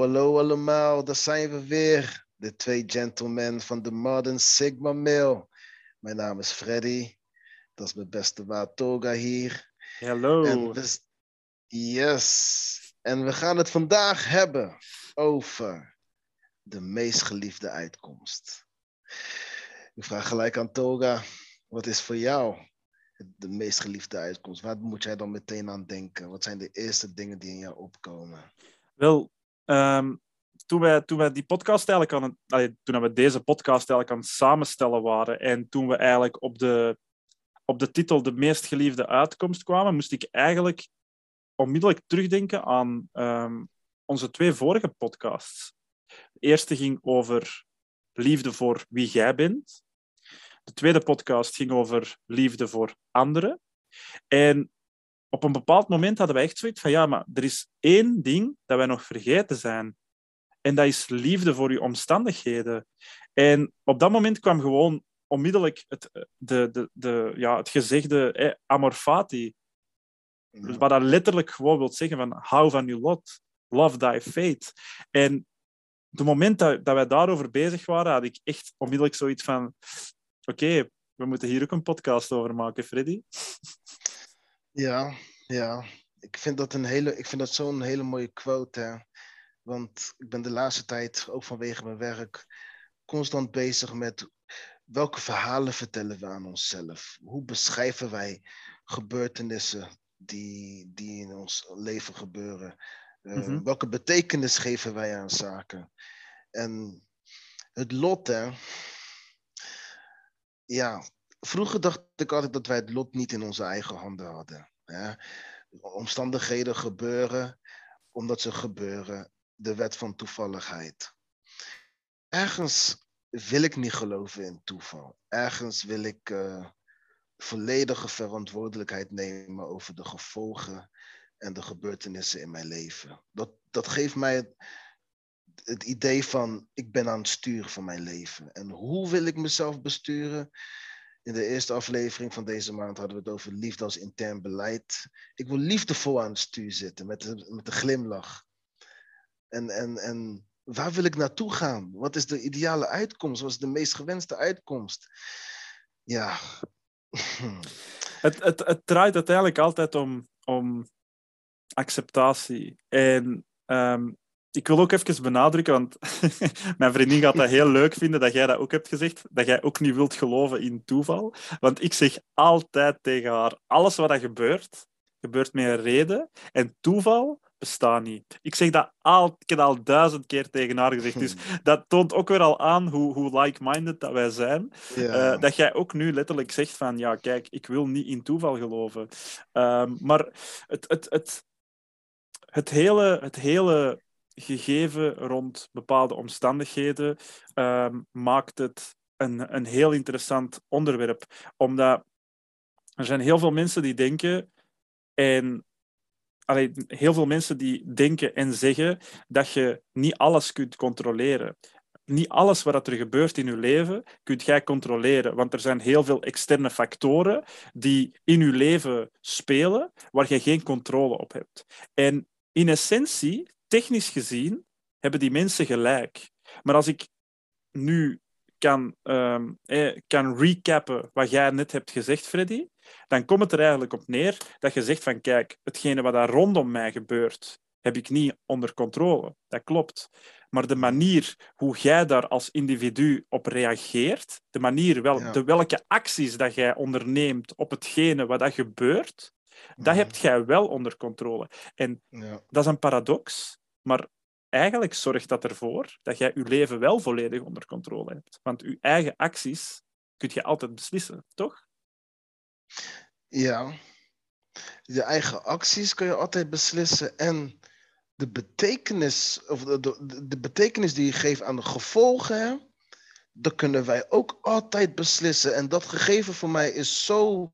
Hallo allemaal, daar zijn we weer. De twee gentlemen van de Modern Sigma Mail. Mijn naam is Freddy. Dat is mijn beste maat Tolga hier. Hallo. Yes. En we gaan het vandaag hebben over de meest geliefde uitkomst. Ik vraag gelijk aan Tolga, wat is voor jou de meest geliefde uitkomst? Waar moet jij dan meteen aan denken? Wat zijn de eerste dingen die in jou opkomen? Wel, toen wij die podcast eigenlijk aan het samenstellen waren en toen we eigenlijk op de titel de meest geliefde uitkomst kwamen, moest ik eigenlijk onmiddellijk terugdenken aan onze twee vorige podcasts. De eerste ging over liefde voor wie jij bent. De tweede podcast ging over liefde voor anderen. En op een bepaald moment hadden we echt zoiets van, ja, maar er is één ding dat wij nog vergeten zijn. En dat is liefde voor je omstandigheden. En op dat moment kwam gewoon onmiddellijk het gezegde Amor Fati. Ja. Wat dat letterlijk gewoon wil zeggen van, hou van je lot. Love thy fate. En op het moment dat wij daarover bezig waren, had ik echt onmiddellijk zoiets van, oké, we moeten hier ook een podcast over maken, Freddy. Ja. Ik vind dat zo'n hele mooie quote, hè. Want ik ben de laatste tijd, ook vanwege mijn werk, constant bezig met welke verhalen vertellen we aan onszelf? Hoe beschrijven wij gebeurtenissen die in ons leven gebeuren? Welke betekenis geven wij aan zaken? En het lot, hè. Ja. Vroeger dacht ik altijd dat wij het lot niet in onze eigen handen hadden. Hè? Omstandigheden gebeuren omdat ze gebeuren. De wet van toevalligheid. Ergens wil ik niet geloven in toeval. Ergens wil ik volledige verantwoordelijkheid nemen over de gevolgen en de gebeurtenissen in mijn leven. Dat geeft mij het idee van, ik ben aan het sturen van mijn leven. En hoe wil ik mezelf besturen? In de eerste aflevering van deze maand hadden we het over liefde als intern beleid. Ik wil liefdevol aan het stuur zitten, met de glimlach. En waar wil ik naartoe gaan? Wat is de ideale uitkomst? Wat is de meest gewenste uitkomst? Ja. Het draait uiteindelijk altijd om acceptatie. En ik wil ook even benadrukken, want mijn vriendin gaat dat heel leuk vinden dat jij dat ook hebt gezegd, dat jij ook niet wilt geloven in toeval. Want ik zeg altijd tegen haar, alles wat er gebeurt, gebeurt met een reden. En toeval bestaat niet. Ik zeg dat al 1000 keer tegen haar gezegd. Dus dat toont ook weer al aan hoe like-minded dat wij zijn. Ja. Dat jij ook nu letterlijk zegt van, ja, kijk, ik wil niet in toeval geloven. Maar het hele gegeven rond bepaalde omstandigheden maakt het een heel interessant onderwerp. Omdat er zijn heel veel mensen die denken en zeggen dat je niet alles kunt controleren. Niet alles wat er gebeurt in je leven kunt jij controleren. Want er zijn heel veel externe factoren die in je leven spelen waar je geen controle op hebt. En in essentie, technisch gezien, hebben die mensen gelijk. Maar als ik nu kan recappen wat jij net hebt gezegd, Freddy, dan komt het er eigenlijk op neer dat je zegt van, kijk, hetgene wat daar rondom mij gebeurt, heb ik niet onder controle. Dat klopt. Maar de manier hoe jij daar als individu op reageert, de manier welke acties dat jij onderneemt op hetgene wat daar gebeurt, dat heb jij wel onder controle. En dat is een paradox, maar eigenlijk zorgt dat ervoor dat jij je leven wel volledig onder controle hebt. Want je eigen acties kun je altijd beslissen, toch? Ja. Je eigen acties kun je altijd beslissen. En de betekenis die je geeft aan de gevolgen, dat kunnen wij ook altijd beslissen. En dat gegeven voor mij is zo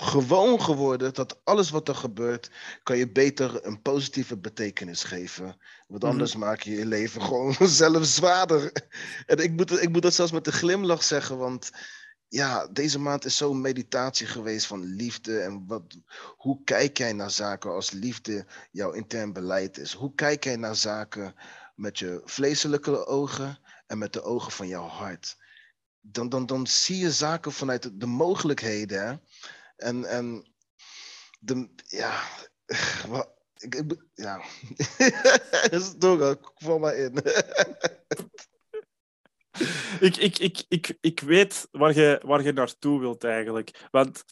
gewoon geworden dat alles wat er gebeurt, kan je beter een positieve betekenis geven. Want anders maak je je leven gewoon zelf zwaarder. En ik moet dat zelfs met een glimlach zeggen, want ja, deze maand is zo'n meditatie geweest van liefde. En hoe kijk jij naar zaken als liefde jouw intern beleid is? Hoe kijk jij naar zaken met je vleeselijke ogen en met de ogen van jouw hart? Dan zie je zaken vanuit de mogelijkheden. Hè? Ja. Tolga, val maar in. Ik weet waar je naartoe wilt eigenlijk. Want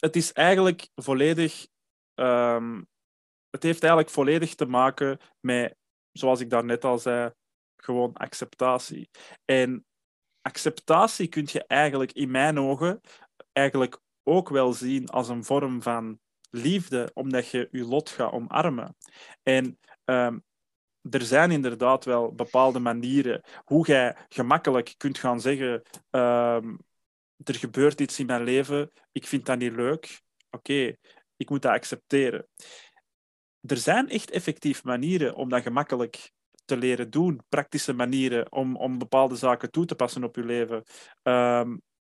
het is eigenlijk volledig... het heeft eigenlijk volledig te maken met, zoals ik daarnet al zei, gewoon acceptatie. En acceptatie kun je eigenlijk, in mijn ogen, eigenlijk ook wel zien als een vorm van liefde, omdat je je lot gaat omarmen. En... er zijn inderdaad wel bepaalde manieren hoe jij gemakkelijk kunt gaan zeggen er gebeurt iets in mijn leven, ik vind dat niet leuk, oké, ik moet dat accepteren. Er zijn echt effectief manieren om dat gemakkelijk te leren doen, praktische manieren om bepaalde zaken toe te passen op je leven.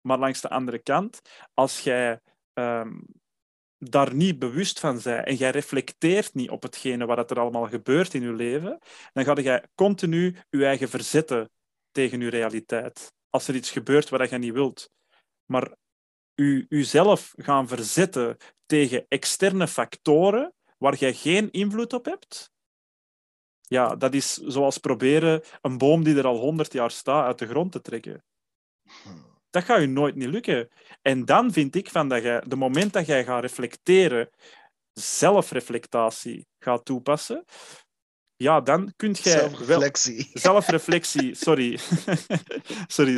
Maar langs de andere kant, als jij... daar niet bewust van zijn en jij reflecteert niet op hetgene wat er allemaal gebeurt in je leven, dan ga jij continu je eigen verzetten tegen je realiteit. Als er iets gebeurt wat je niet wilt. Maar jezelf gaan verzetten tegen externe factoren waar jij geen invloed op hebt, ja, dat is zoals proberen een boom die er al 100 jaar staat uit de grond te trekken. Dat gaat je nooit niet lukken. En dan vind ik van dat je, de moment dat jij gaat reflecteren, zelfreflectatie gaat toepassen, ja, dan kun jij... Zelfreflectie.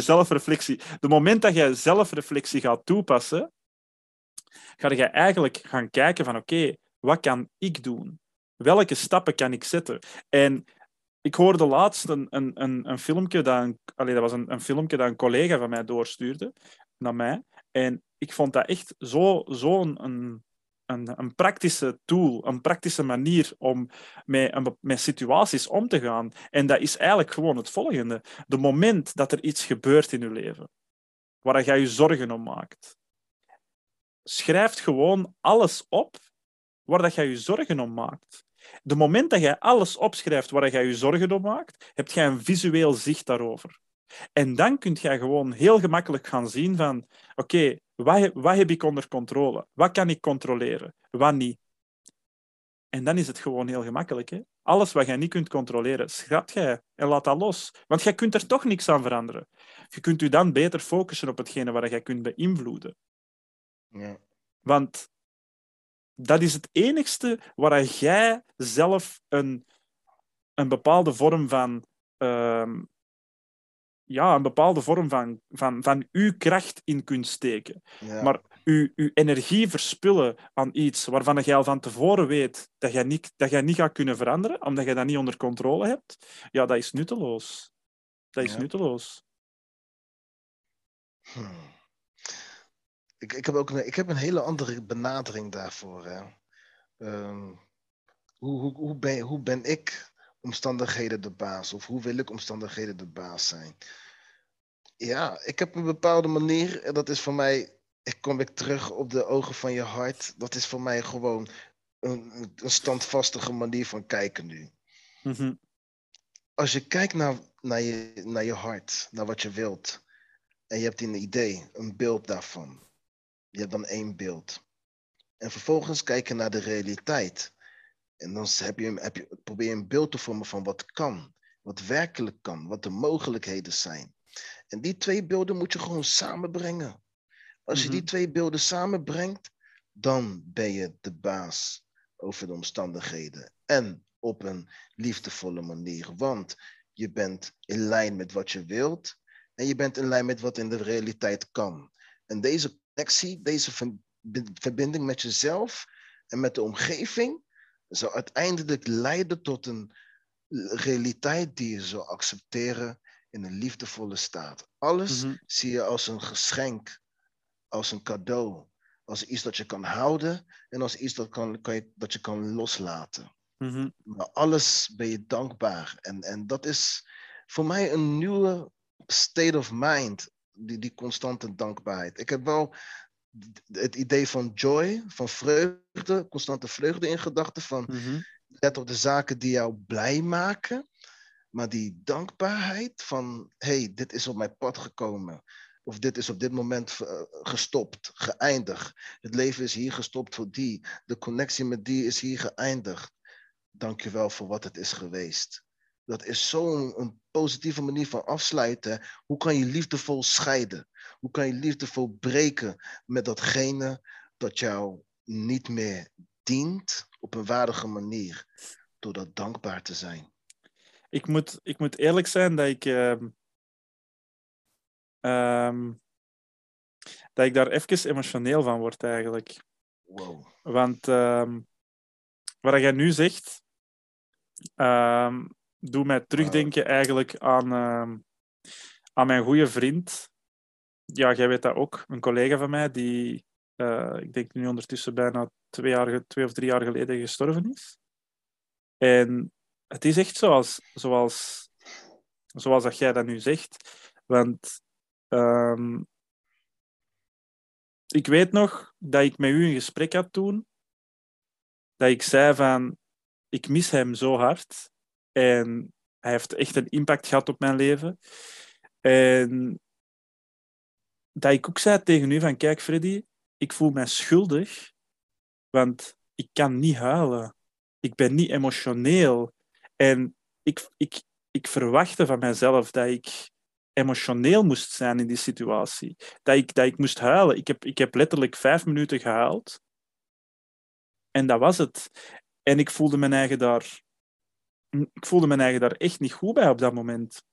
Zelfreflectie. De moment dat jij zelfreflectie gaat toepassen, ga je eigenlijk gaan kijken van oké, wat kan ik doen? Welke stappen kan ik zetten? En... ik hoorde laatst een filmpje dat een collega van mij doorstuurde naar mij. En ik vond dat echt zo'n praktische tool, een praktische manier om met situaties om te gaan. En dat is eigenlijk gewoon het volgende. De moment dat er iets gebeurt in je leven, waar je je zorgen om maakt, schrijf gewoon alles op waar je je zorgen om maakt. De moment dat jij alles opschrijft waar jij je zorgen om maakt, heb jij een visueel zicht daarover. En dan kun jij gewoon heel gemakkelijk gaan zien van oké, wat heb ik onder controle? Wat kan ik controleren? Wat niet? En dan is het gewoon heel gemakkelijk. Hè? Alles wat jij niet kunt controleren, schrapt jij en laat dat los. Want jij kunt er toch niks aan veranderen. Je kunt je dan beter focussen op hetgene waar jij kunt beïnvloeden. Ja. Want... dat is het enigste waar jij zelf een bepaalde vorm van... een bepaalde vorm van uw kracht in kunt steken. Ja. Maar uw energie verspillen aan iets waarvan jij al van tevoren weet dat jij niet gaat kunnen veranderen, omdat jij dat niet onder controle hebt, ja, dat is nutteloos. Dat is nutteloos. Ik heb een hele andere benadering daarvoor. Hè. Hoe ben ik omstandigheden de baas? Of hoe wil ik omstandigheden de baas zijn? Ja, ik heb een bepaalde manier. En dat is voor mij... Ik kom terug op de ogen van je hart. Dat is voor mij gewoon een standvastige manier van kijken nu. Mm-hmm. Als je kijkt naar je hart, naar wat je wilt. En je hebt een idee, een beeld daarvan. Je hebt dan 1 beeld. En vervolgens kijk je naar de realiteit. En dan probeer je een beeld te vormen van wat kan. Wat werkelijk kan. Wat de mogelijkheden zijn. En die 2 beelden moet je gewoon samenbrengen. Als je die 2 beelden samenbrengt, dan ben je de baas over de omstandigheden. En op een liefdevolle manier. Want je bent in lijn met wat je wilt. En je bent in lijn met wat in de realiteit kan. En deze connectie, deze verbinding met jezelf en met de omgeving, zal uiteindelijk leiden tot een realiteit die je zal accepteren in een liefdevolle staat. Alles zie je als een geschenk, als een cadeau, als iets dat je kan houden en als iets dat je kan loslaten. Mm-hmm. Maar alles ben je dankbaar. En dat is voor mij een nieuwe state of mind. die constante dankbaarheid. Ik heb wel het idee van joy, van vreugde, constante vreugde in gedachten, van let op de zaken die jou blij maken. Maar die dankbaarheid van, hey, dit is op mijn pad gekomen. Of dit is op dit moment gestopt, geëindigd. Het leven is hier gestopt voor die. De connectie met die is hier geëindigd. Dank je wel voor wat het is geweest. Dat is zo'n positieve manier van afsluiten. Hoe kan je liefdevol scheiden? Hoe kan je liefdevol breken met datgene dat jou niet meer dient op een waardige manier? Door dat dankbaar te zijn. Ik moet eerlijk zijn dat ik... dat ik daar even emotioneel van word eigenlijk. Wow. Want wat jij nu zegt, doet mij terugdenken eigenlijk aan mijn goede vriend. Ja, jij weet dat ook. Een collega van mij die, ik denk nu ondertussen bijna 2 of 3 jaar geleden gestorven is. En het is echt zoals dat jij dat nu zegt. Want... ik weet nog dat ik met u een gesprek had toen, dat ik zei van, ik mis hem zo hard en hij heeft echt een impact gehad op mijn leven. En dat ik ook zei tegen u van, kijk Freddy, ik voel mij schuldig, want ik kan niet huilen. Ik ben niet emotioneel. En ik verwachtte van mezelf dat ik emotioneel moest zijn in die situatie. Dat ik moest huilen. Ik heb letterlijk 5 minuten gehuild. En dat was het. En ik voelde mijn eigen daar echt niet goed bij op dat moment.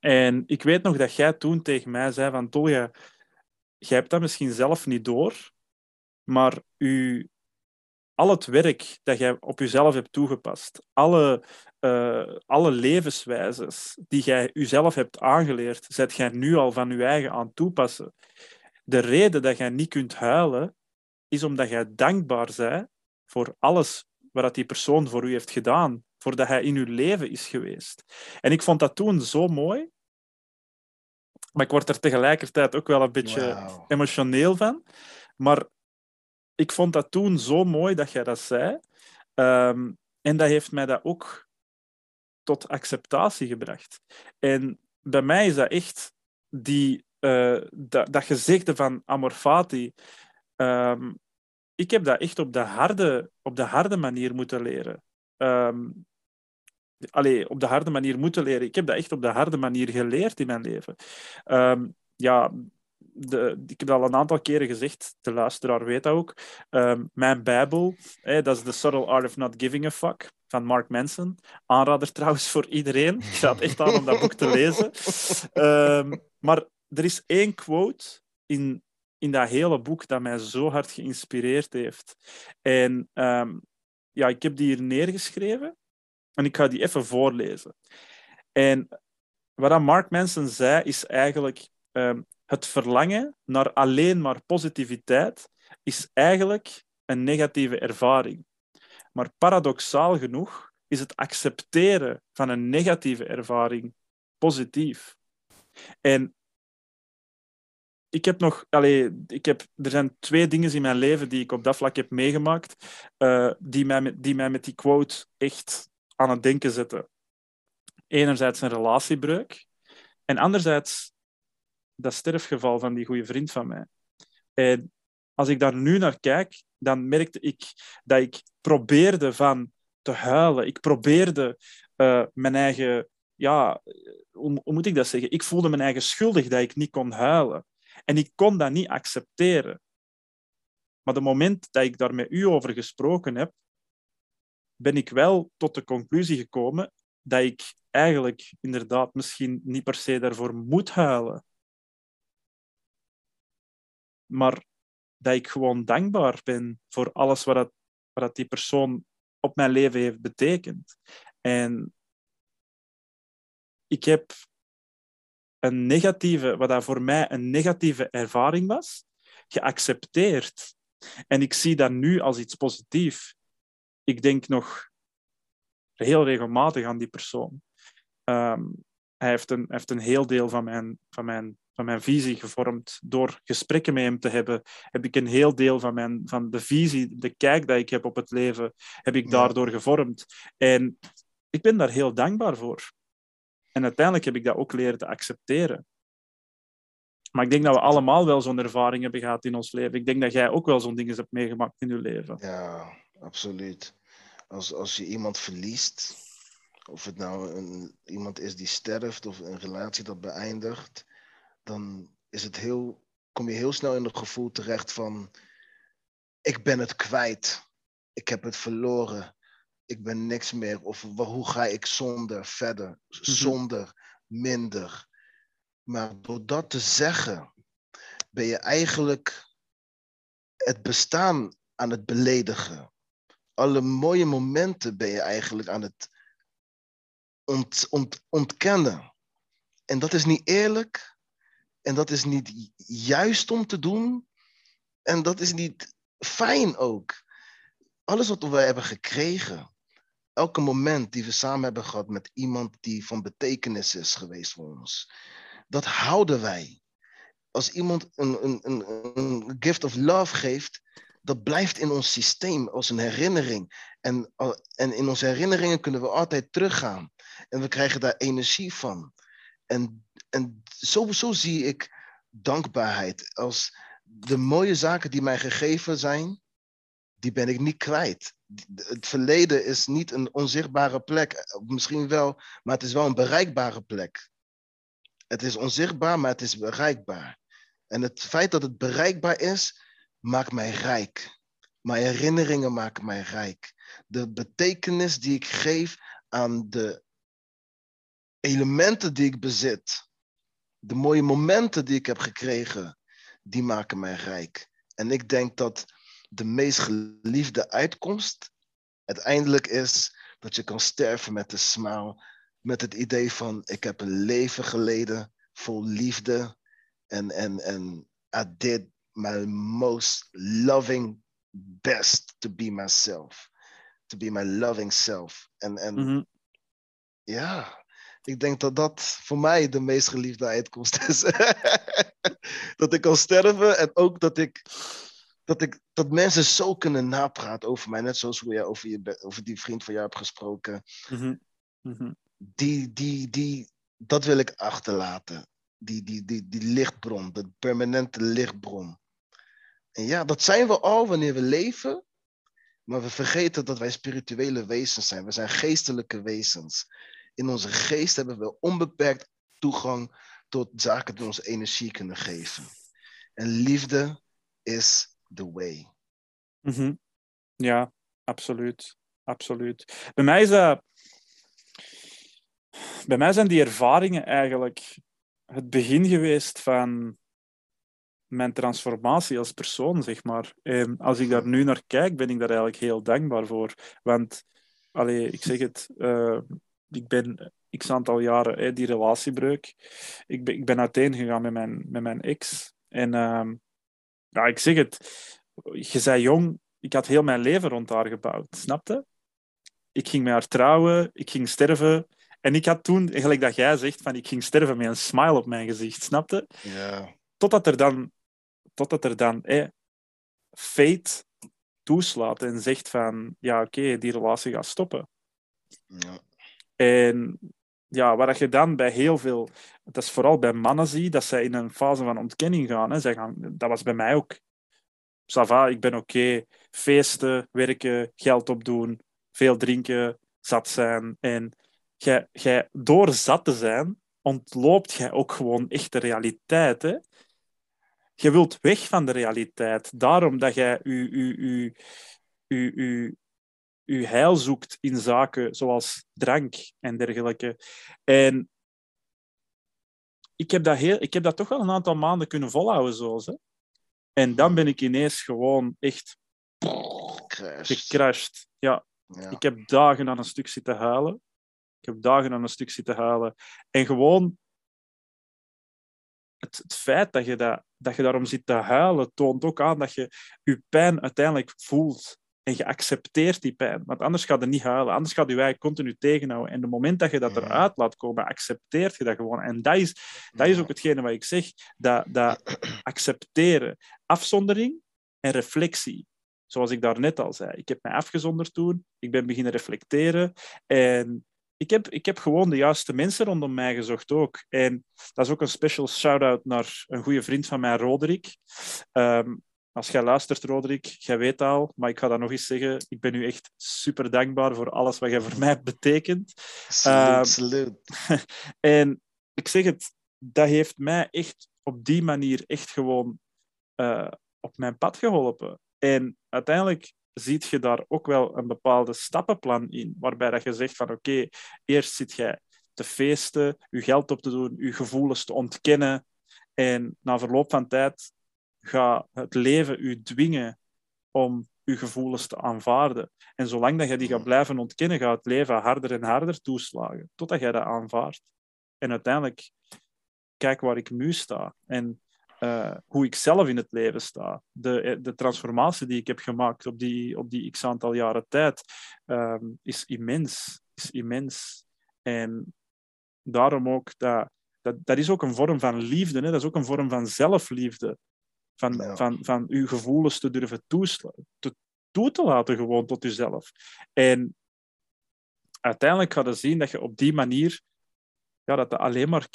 En ik weet nog dat jij toen tegen mij zei van, Tolga, jij hebt dat misschien zelf niet door, maar al het werk dat jij op jezelf hebt toegepast, alle levenswijzes die jij jezelf hebt aangeleerd, zet jij nu al van je eigen aan toepassen. De reden dat jij niet kunt huilen, is omdat jij dankbaar bent voor alles wat die persoon voor u heeft gedaan, voordat hij in uw leven is geweest. En ik vond dat toen zo mooi, maar ik word er tegelijkertijd ook wel een beetje emotioneel van. Maar ik vond dat toen zo mooi dat jij dat zei. En dat heeft mij dat ook tot acceptatie gebracht. En bij mij is dat echt dat gezegde van Amor Fati. Ik heb dat echt op de harde manier moeten leren. Op de harde manier moeten leren. Ik heb dat echt op de harde manier geleerd in mijn leven. Ik heb dat al een aantal keren gezegd, de luisteraar weet dat ook. Mijn Bijbel, dat is The Subtle Art of Not Giving a F*ck van Mark Manson. Aanrader trouwens voor iedereen. Ik raad echt aan om dat boek te lezen. Maar er is één quote in dat hele boek dat mij zo hard geïnspireerd heeft. En ik heb die hier neergeschreven en ik ga die even voorlezen. En wat Mark Manson zei is eigenlijk... het verlangen naar alleen maar positiviteit is eigenlijk een negatieve ervaring. Maar paradoxaal genoeg is het accepteren van een negatieve ervaring positief. En er zijn 2 dingen in mijn leven die ik op dat vlak heb meegemaakt, die mij met die quote echt aan het denken zetten. Enerzijds een relatiebreuk en anderzijds dat sterfgeval van die goede vriend van mij. En als ik daar nu naar kijk, dan merkte ik dat ik probeerde van te huilen. Ik probeerde mijn eigen... Ja, hoe moet ik dat zeggen? Ik voelde mijn eigen schuldig dat ik niet kon huilen. En ik kon dat niet accepteren. Maar het moment dat ik daar met u over gesproken heb, ben ik wel tot de conclusie gekomen dat ik eigenlijk inderdaad misschien niet per se daarvoor moet huilen. Maar dat ik gewoon dankbaar ben voor alles wat die persoon op mijn leven heeft betekend. En ik heb wat dat voor mij een negatieve ervaring was, geaccepteerd. En ik zie dat nu als iets positiefs. Ik denk nog heel regelmatig aan die persoon. Hij heeft een heel deel van mijn van mijn visie gevormd. Door gesprekken met hem te hebben, heb ik een heel deel van de visie, de kijk dat ik heb op het leven, heb ik daardoor gevormd. En ik ben daar heel dankbaar voor. En uiteindelijk heb ik dat ook leren te accepteren. Maar ik denk dat we allemaal wel zo'n ervaring hebben gehad in ons leven. Ik denk dat jij ook wel zo'n dingen hebt meegemaakt in je leven. Ja, absoluut. Als je iemand verliest, of het nou iemand is die sterft of een relatie dat beëindigt, dan is het kom je heel snel in het gevoel terecht van ik ben het kwijt, ik heb het verloren, ik ben niks meer. Of hoe ga ik zonder verder, zonder minder. Maar door dat te zeggen, ben je eigenlijk het bestaan aan het beledigen. Alle mooie momenten ben je eigenlijk aan het ontkennen. En dat is niet eerlijk. En dat is niet juist om te doen. En dat is niet fijn ook. Alles wat we hebben gekregen. Elke moment die we samen hebben gehad met iemand die van betekenis is geweest voor ons. Dat houden wij. Als iemand een gift of love geeft, dat blijft in ons systeem als een herinnering. En in onze herinneringen kunnen we altijd teruggaan. En we krijgen daar energie van. En zo zie ik dankbaarheid als de mooie zaken die mij gegeven zijn, die ben ik niet kwijt. Het verleden is niet een onzichtbare plek. Misschien wel, maar het is wel een bereikbare plek. Het is onzichtbaar, maar het is bereikbaar. En het feit dat het bereikbaar is, maakt mij rijk. Mijn herinneringen maken mij rijk. De betekenis die ik geef aan de elementen die ik bezit, de mooie momenten die ik heb gekregen, die maken mij rijk. En ik denk dat de meest geliefde uitkomst uiteindelijk is dat je kan sterven met een smile. Met het idee van, ik heb een leven geleden vol liefde. En I did my most loving best to be myself. To be my loving self. Ja, ik denk dat dat voor mij de meest geliefde uitkomst is. Dat ik kan sterven en ook dat mensen zo kunnen napraten over mij. Net zoals hoe jij over die vriend van jou hebt gesproken. Dat wil ik achterlaten. Die lichtbron, dat permanente lichtbron. En ja, dat zijn we al wanneer we leven, maar we vergeten dat wij spirituele wezens zijn. We zijn geestelijke wezens. In onze geest hebben we onbeperkt toegang tot zaken die ons energie kunnen geven. En liefde is the way. Ja, absoluut. Absoluut. Bij mij zijn die ervaringen eigenlijk het begin geweest van mijn transformatie als persoon, zeg maar. En als ik daar nu naar kijk, ben ik daar eigenlijk heel dankbaar voor. Want, ik zeg het, ik ben x aantal jaren die relatiebreuk. Ik ben uiteengegaan met mijn ex. En ik zeg het, je zei jong, ik had heel mijn leven rond haar gebouwd, snap je? Ik ging met haar trouwen, ik ging sterven. En ik had toen, gelijk dat jij zegt, van ik ging sterven met een smile op mijn gezicht, snapte? Ja. Totdat er dan fate toeslaat en zegt van, ja, oké, die relatie gaat stoppen. Ja. En ja, wat je dan bij heel veel, dat is vooral bij mannen zie, dat zij in een fase van ontkenning gaan. Hè. Zij gaan, dat was bij mij ook. Ça va, ik ben oké. Feesten, werken, geld opdoen, veel drinken, zat zijn en... Jij, door zat te zijn, ontloopt jij ook gewoon echt de realiteit. Hè? Je wilt weg van de realiteit. Daarom dat jij je heil zoekt in zaken zoals drank en dergelijke. En ik heb dat toch al een aantal maanden kunnen volhouden. Zoals, hè? En dan ben ik ineens gewoon echt gecrashed. Ja. Ik heb dagen aan een stuk zitten huilen. Ik heb dagen aan een stuk zitten huilen. En gewoon het feit dat je daarom zit te huilen, toont ook aan dat je pijn uiteindelijk voelt. En je accepteert die pijn. Want anders gaat het niet huilen. Anders gaat je eigen continu tegenhouden. En op het moment dat je dat eruit laat komen, accepteert je dat gewoon. En dat is ook hetgene wat ik zeg. Dat accepteren. Afzondering en reflectie. Zoals ik daarnet al zei. Ik heb mij afgezonderd toen. Ik ben beginnen reflecteren. En ik heb gewoon de juiste mensen rondom mij gezocht ook. En dat is ook een special shout-out naar een goede vriend van mij, Roderick. Als jij luistert, Roderick, jij weet al, maar ik ga dat nog eens zeggen. Ik ben u echt super dankbaar voor alles wat jij voor mij betekent. Absoluut. En ik zeg het, dat heeft mij echt op die manier echt gewoon op mijn pad geholpen. En uiteindelijk ziet je daar ook wel een bepaalde stappenplan in, waarbij dat je zegt van oké, eerst zit jij te feesten, je geld op te doen, je gevoelens te ontkennen. En na verloop van tijd gaat het leven u dwingen om uw gevoelens te aanvaarden. En zolang dat jij die gaat blijven ontkennen, gaat het leven harder en harder toeslagen, totdat jij dat aanvaardt. En uiteindelijk, kijk waar ik nu sta en hoe ik zelf in het leven sta. De transformatie die ik heb gemaakt op die x aantal jaren tijd is immens. Is immens. En daarom ook, dat is ook een vorm van liefde, hè? Dat is ook een vorm van zelfliefde. Van uw gevoelens te durven toe te laten gewoon tot jezelf. En uiteindelijk ga je zien dat je op die manier dat je alleen maar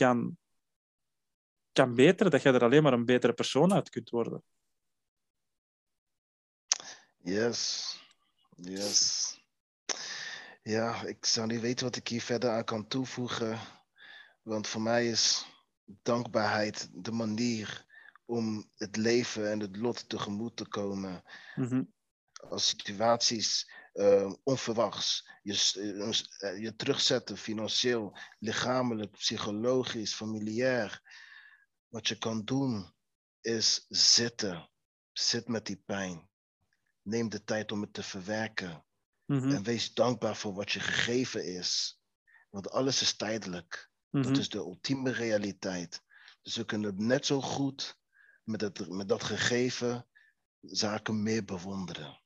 kan beteren, dat je er alleen maar een betere persoon uit kunt worden. Yes. Ja, ik zou niet weten wat ik hier verder aan kan toevoegen, want voor mij is dankbaarheid de manier om het leven en het lot tegemoet te komen. Mm-hmm. Als situaties onverwachts je terugzetten, financieel, lichamelijk, psychologisch, familiair. Wat je kan doen is zitten. Zit met die pijn. Neem de tijd om het te verwerken. Mm-hmm. En wees dankbaar voor wat je gegeven is. Want alles is tijdelijk. Mm-hmm. Dat is de ultieme realiteit. Dus we kunnen net zo goed met dat gegeven zaken meer bewonderen.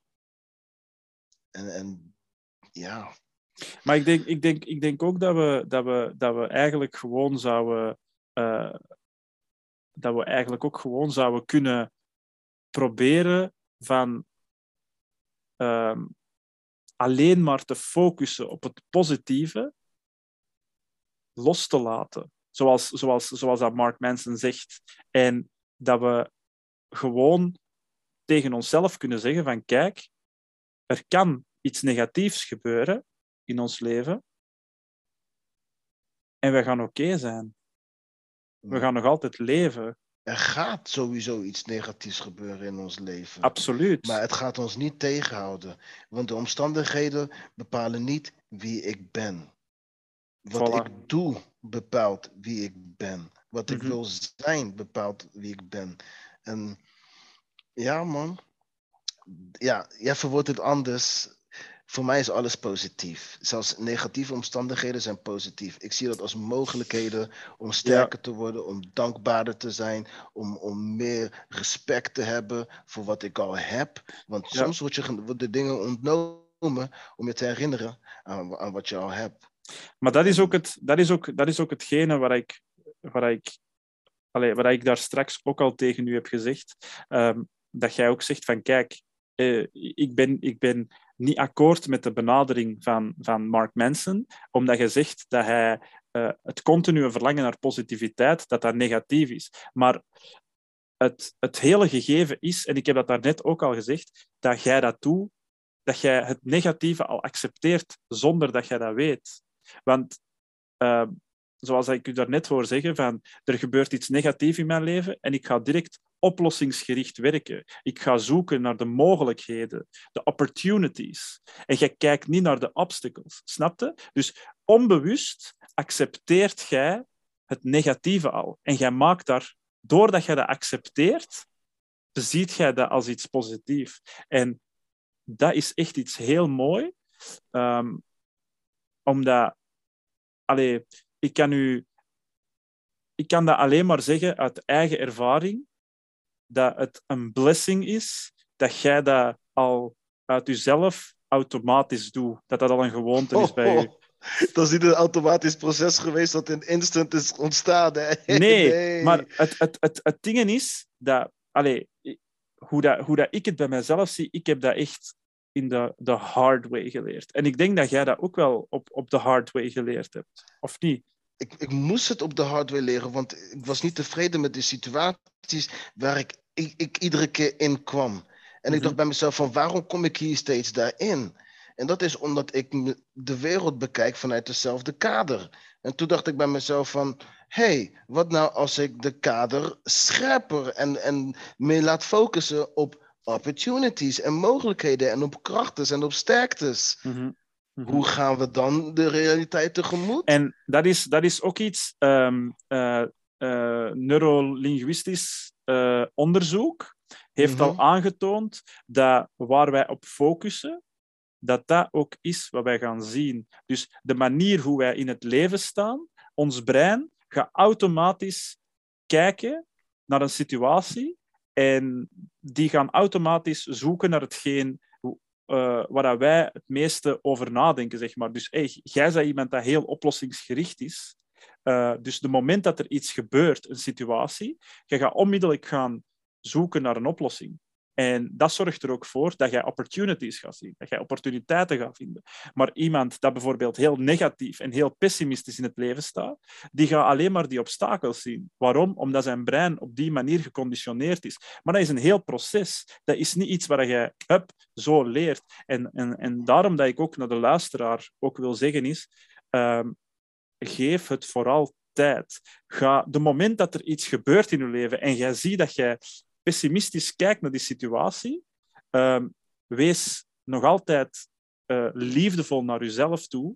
En ja. Maar ik denk ook dat we eigenlijk gewoon zouden dat we eigenlijk ook gewoon zouden kunnen proberen van alleen maar te focussen op het positieve los te laten. Zoals dat Mark Manson zegt. En dat we gewoon tegen onszelf kunnen zeggen van kijk, er kan iets negatiefs gebeuren in ons leven en we gaan oké zijn. We gaan nog altijd leven. Er gaat sowieso iets negatiefs gebeuren in ons leven. Absoluut. Maar het gaat ons niet tegenhouden. Want de omstandigheden bepalen niet wie ik ben. Wat ik doe bepaalt wie ik ben. Wat ik wil zijn bepaalt wie ik ben. En ja, man. Ja, jij verwoordt het anders. Voor mij is alles positief. Zelfs negatieve omstandigheden zijn positief. Ik zie dat als mogelijkheden om sterker te worden, om dankbaarder te zijn, om meer respect te hebben voor wat ik al heb. Want soms worden de dingen ontnomen om je te herinneren aan wat je al hebt. Maar dat is ook hetgene waar ik daar straks ook al tegen u heb gezegd. Dat jij ook zegt van kijk, ik ben niet akkoord met de benadering van Mark Manson, omdat je zegt dat hij het continue verlangen naar positiviteit, dat negatief is. Maar het hele gegeven is, en ik heb dat daarnet ook al gezegd, dat jij dat doet, dat jij het negatieve al accepteert zonder dat jij dat weet. Want zoals ik u daarnet hoor zeggen, van, er gebeurt iets negatiefs in mijn leven en ik ga direct oplossingsgericht werken. Ik ga zoeken naar de mogelijkheden, de opportunities. En jij kijkt niet naar de obstacles, snap je? Dus onbewust accepteert jij het negatieve al. En jij maakt daar, doordat jij dat accepteert, beziet jij dat als iets positiefs. En dat is echt iets heel moois. Omdat, ik kan dat alleen maar zeggen uit eigen ervaring, dat het een blessing is dat jij dat al uit jezelf automatisch doet. Dat dat al een gewoonte is bij je. Dat is niet een automatisch proces geweest dat in instant is ontstaan. Hè? Nee, maar het ding is dat... Allee, hoe dat ik het bij mezelf zie, ik heb dat echt in de hard way geleerd. En ik denk dat jij dat ook wel op de hard way geleerd hebt. Of niet? Ik moest het op de hard way leren, want ik was niet tevreden met de situaties waar ik iedere keer in kwam. En ik dacht bij mezelf van, waarom kom ik hier steeds daarin? En dat is omdat ik de wereld bekijk vanuit hetzelfde kader. En toen dacht ik bij mezelf van... Hé, wat nou als ik de kader scherper en meer laat focussen op opportunities en mogelijkheden en op krachten en op sterktes. Hoe gaan we dan de realiteit tegemoet? En dat is ook iets neurolinguïstisch onderzoek heeft al aangetoond dat waar wij op focussen, dat ook is wat wij gaan zien. Dus de manier hoe wij in het leven staan, ons brein ga automatisch kijken naar een situatie en die gaan automatisch zoeken naar hetgeen waar wij het meeste over nadenken, zeg maar. Dus jij bent iemand dat heel oplossingsgericht is. Dus de moment dat er iets gebeurt, een situatie, je gaat onmiddellijk gaan zoeken naar een oplossing. En dat zorgt er ook voor dat jij opportunities gaat zien, dat jij opportuniteiten gaat vinden. Maar iemand dat bijvoorbeeld heel negatief en heel pessimistisch in het leven staat, die gaat alleen maar die obstakels zien. Waarom? Omdat zijn brein op die manier geconditioneerd is. Maar dat is een heel proces. Dat is niet iets waar jij zo leert. En daarom dat ik ook naar de luisteraar ook wil zeggen is, geef het vooral tijd. De moment dat er iets gebeurt in je leven en jij ziet dat jij pessimistisch kijkt naar die situatie, wees nog altijd liefdevol naar jezelf toe.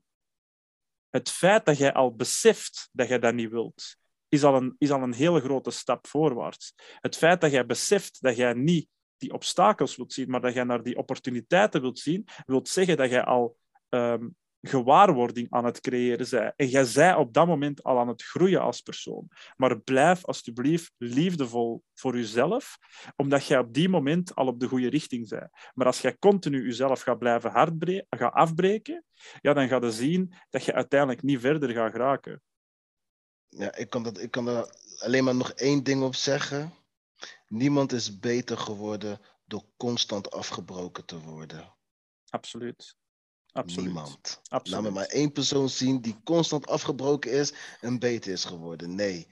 Het feit dat jij al beseft dat jij dat niet wilt, is al een hele grote stap voorwaarts. Het feit dat jij beseft dat jij niet die obstakels wilt zien, maar dat jij naar die opportuniteiten wilt zien, wilt zeggen dat jij al gewaarwording aan het creëren bent. En jij bent op dat moment al aan het groeien als persoon. Maar blijf alsjeblieft liefdevol voor jezelf, omdat jij op die moment al op de goede richting bent. Maar als jij continu jezelf gaat blijven gaat afbreken, ja, dan ga je zien dat je uiteindelijk niet verder gaat geraken. Ja, ik kan er alleen maar nog één ding op zeggen. Niemand is beter geworden door constant afgebroken te worden. Absoluut. Absoluut. Niemand. Absoluut. Laat me maar één persoon zien die constant afgebroken is en beter is geworden. Nee,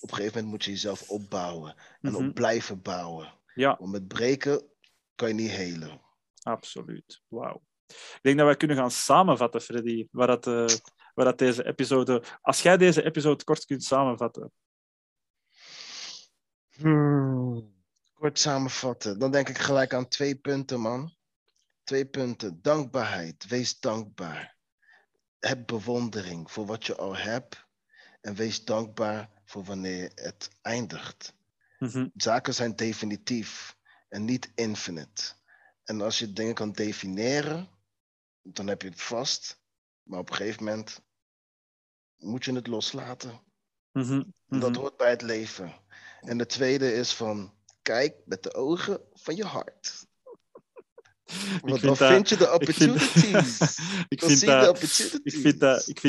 op een gegeven moment moet je jezelf opbouwen en op blijven bouwen. Ja. Want met breken kan je niet helen. Absoluut. Wauw. Ik denk dat wij kunnen gaan samenvatten, Freddy, waar dat deze episode... Als jij deze episode kort kunt samenvatten. Kort samenvatten. Dan denk ik gelijk aan 2 punten, man. 2 punten. Dankbaarheid. Wees dankbaar. Heb bewondering voor wat je al hebt. En wees dankbaar voor wanneer het eindigt. Zaken zijn definitief en niet infinite. En als je dingen kan definiëren, dan heb je het vast. Maar op een gegeven moment moet je het loslaten. Dat hoort bij het leven. En de tweede is van, kijk met de ogen van je hart. Want dan vind je de opportunities. Ik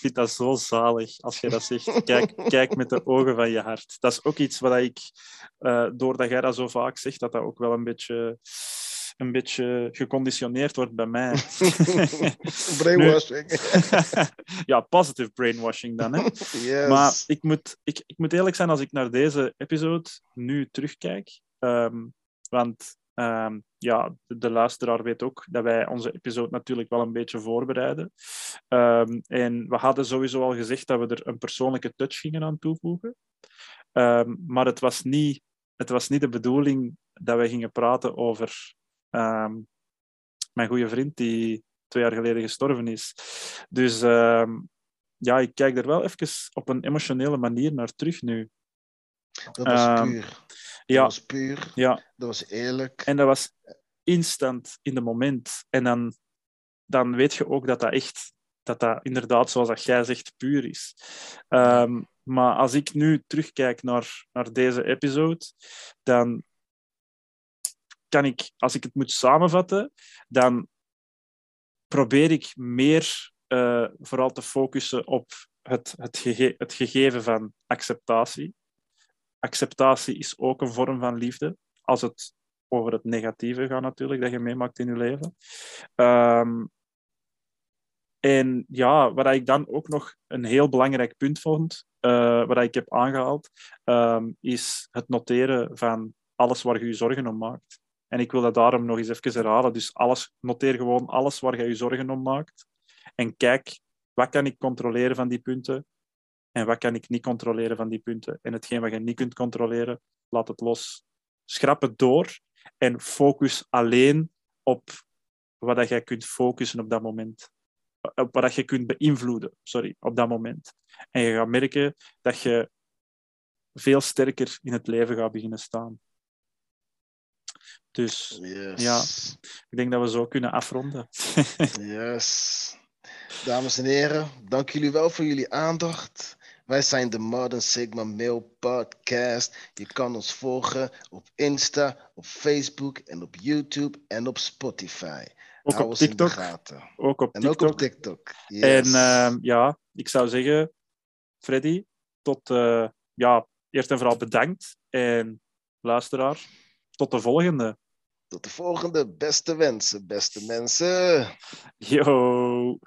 vind dat zo zalig als jij dat zegt. Kijk met de ogen van je hart. Dat is ook iets wat ik, doordat jij dat zo vaak zegt, dat ook wel een beetje geconditioneerd wordt bij mij. Brainwashing. Ja, positive brainwashing dan. Hè. Yes. Maar ik moet eerlijk zijn als ik naar deze episode nu terugkijk. Want... ja, de luisteraar weet ook dat wij onze episode natuurlijk wel een beetje voorbereiden. En we hadden sowieso al gezegd dat we er een persoonlijke touch gingen aan toevoegen. Maar het was niet de bedoeling dat wij gingen praten over mijn goede vriend die 2 jaar geleden gestorven is. Dus ja, ik kijk er wel even op een emotionele manier naar terug nu. Dat was puur. Ja. Dat was puur, ja. Dat was eerlijk. En dat was instant in de moment. En dan weet je ook dat inderdaad, zoals jij zegt, puur is. Maar als ik nu terugkijk naar deze episode, dan kan ik, als ik het moet samenvatten, dan probeer ik meer vooral te focussen op het gegeven van acceptatie. Acceptatie is ook een vorm van liefde, als het over het negatieve gaat natuurlijk, dat je meemaakt in je leven. En ja, wat ik dan ook nog een heel belangrijk punt vond, wat ik heb aangehaald, is het noteren van alles waar je je zorgen om maakt. En ik wil dat daarom nog eens even herhalen. Dus noteer gewoon alles waar je je zorgen om maakt. En kijk, wat kan ik controleren van die punten? En wat kan ik niet controleren van die punten? En hetgeen wat je niet kunt controleren, laat het los. Schrap het door en focus alleen op wat jij kunt focussen op dat moment. Op wat je kunt beïnvloeden, op dat moment. En je gaat merken dat je veel sterker in het leven gaat beginnen staan. Dus yes. Ja, ik denk dat we zo kunnen afronden. Yes. Dames en heren, dank jullie wel voor jullie aandacht. Wij zijn de Modern Sigma Mail Podcast. Je kan ons volgen op Insta, op Facebook en op YouTube en op Spotify. Ook op TikTok. Ook op TikTok. En ook op TikTok. Yes. En ja, ik zou zeggen, Freddy, tot eerst en vooral bedankt. En luisteraar, tot de volgende. Tot de volgende. Beste wensen, beste mensen. Yo.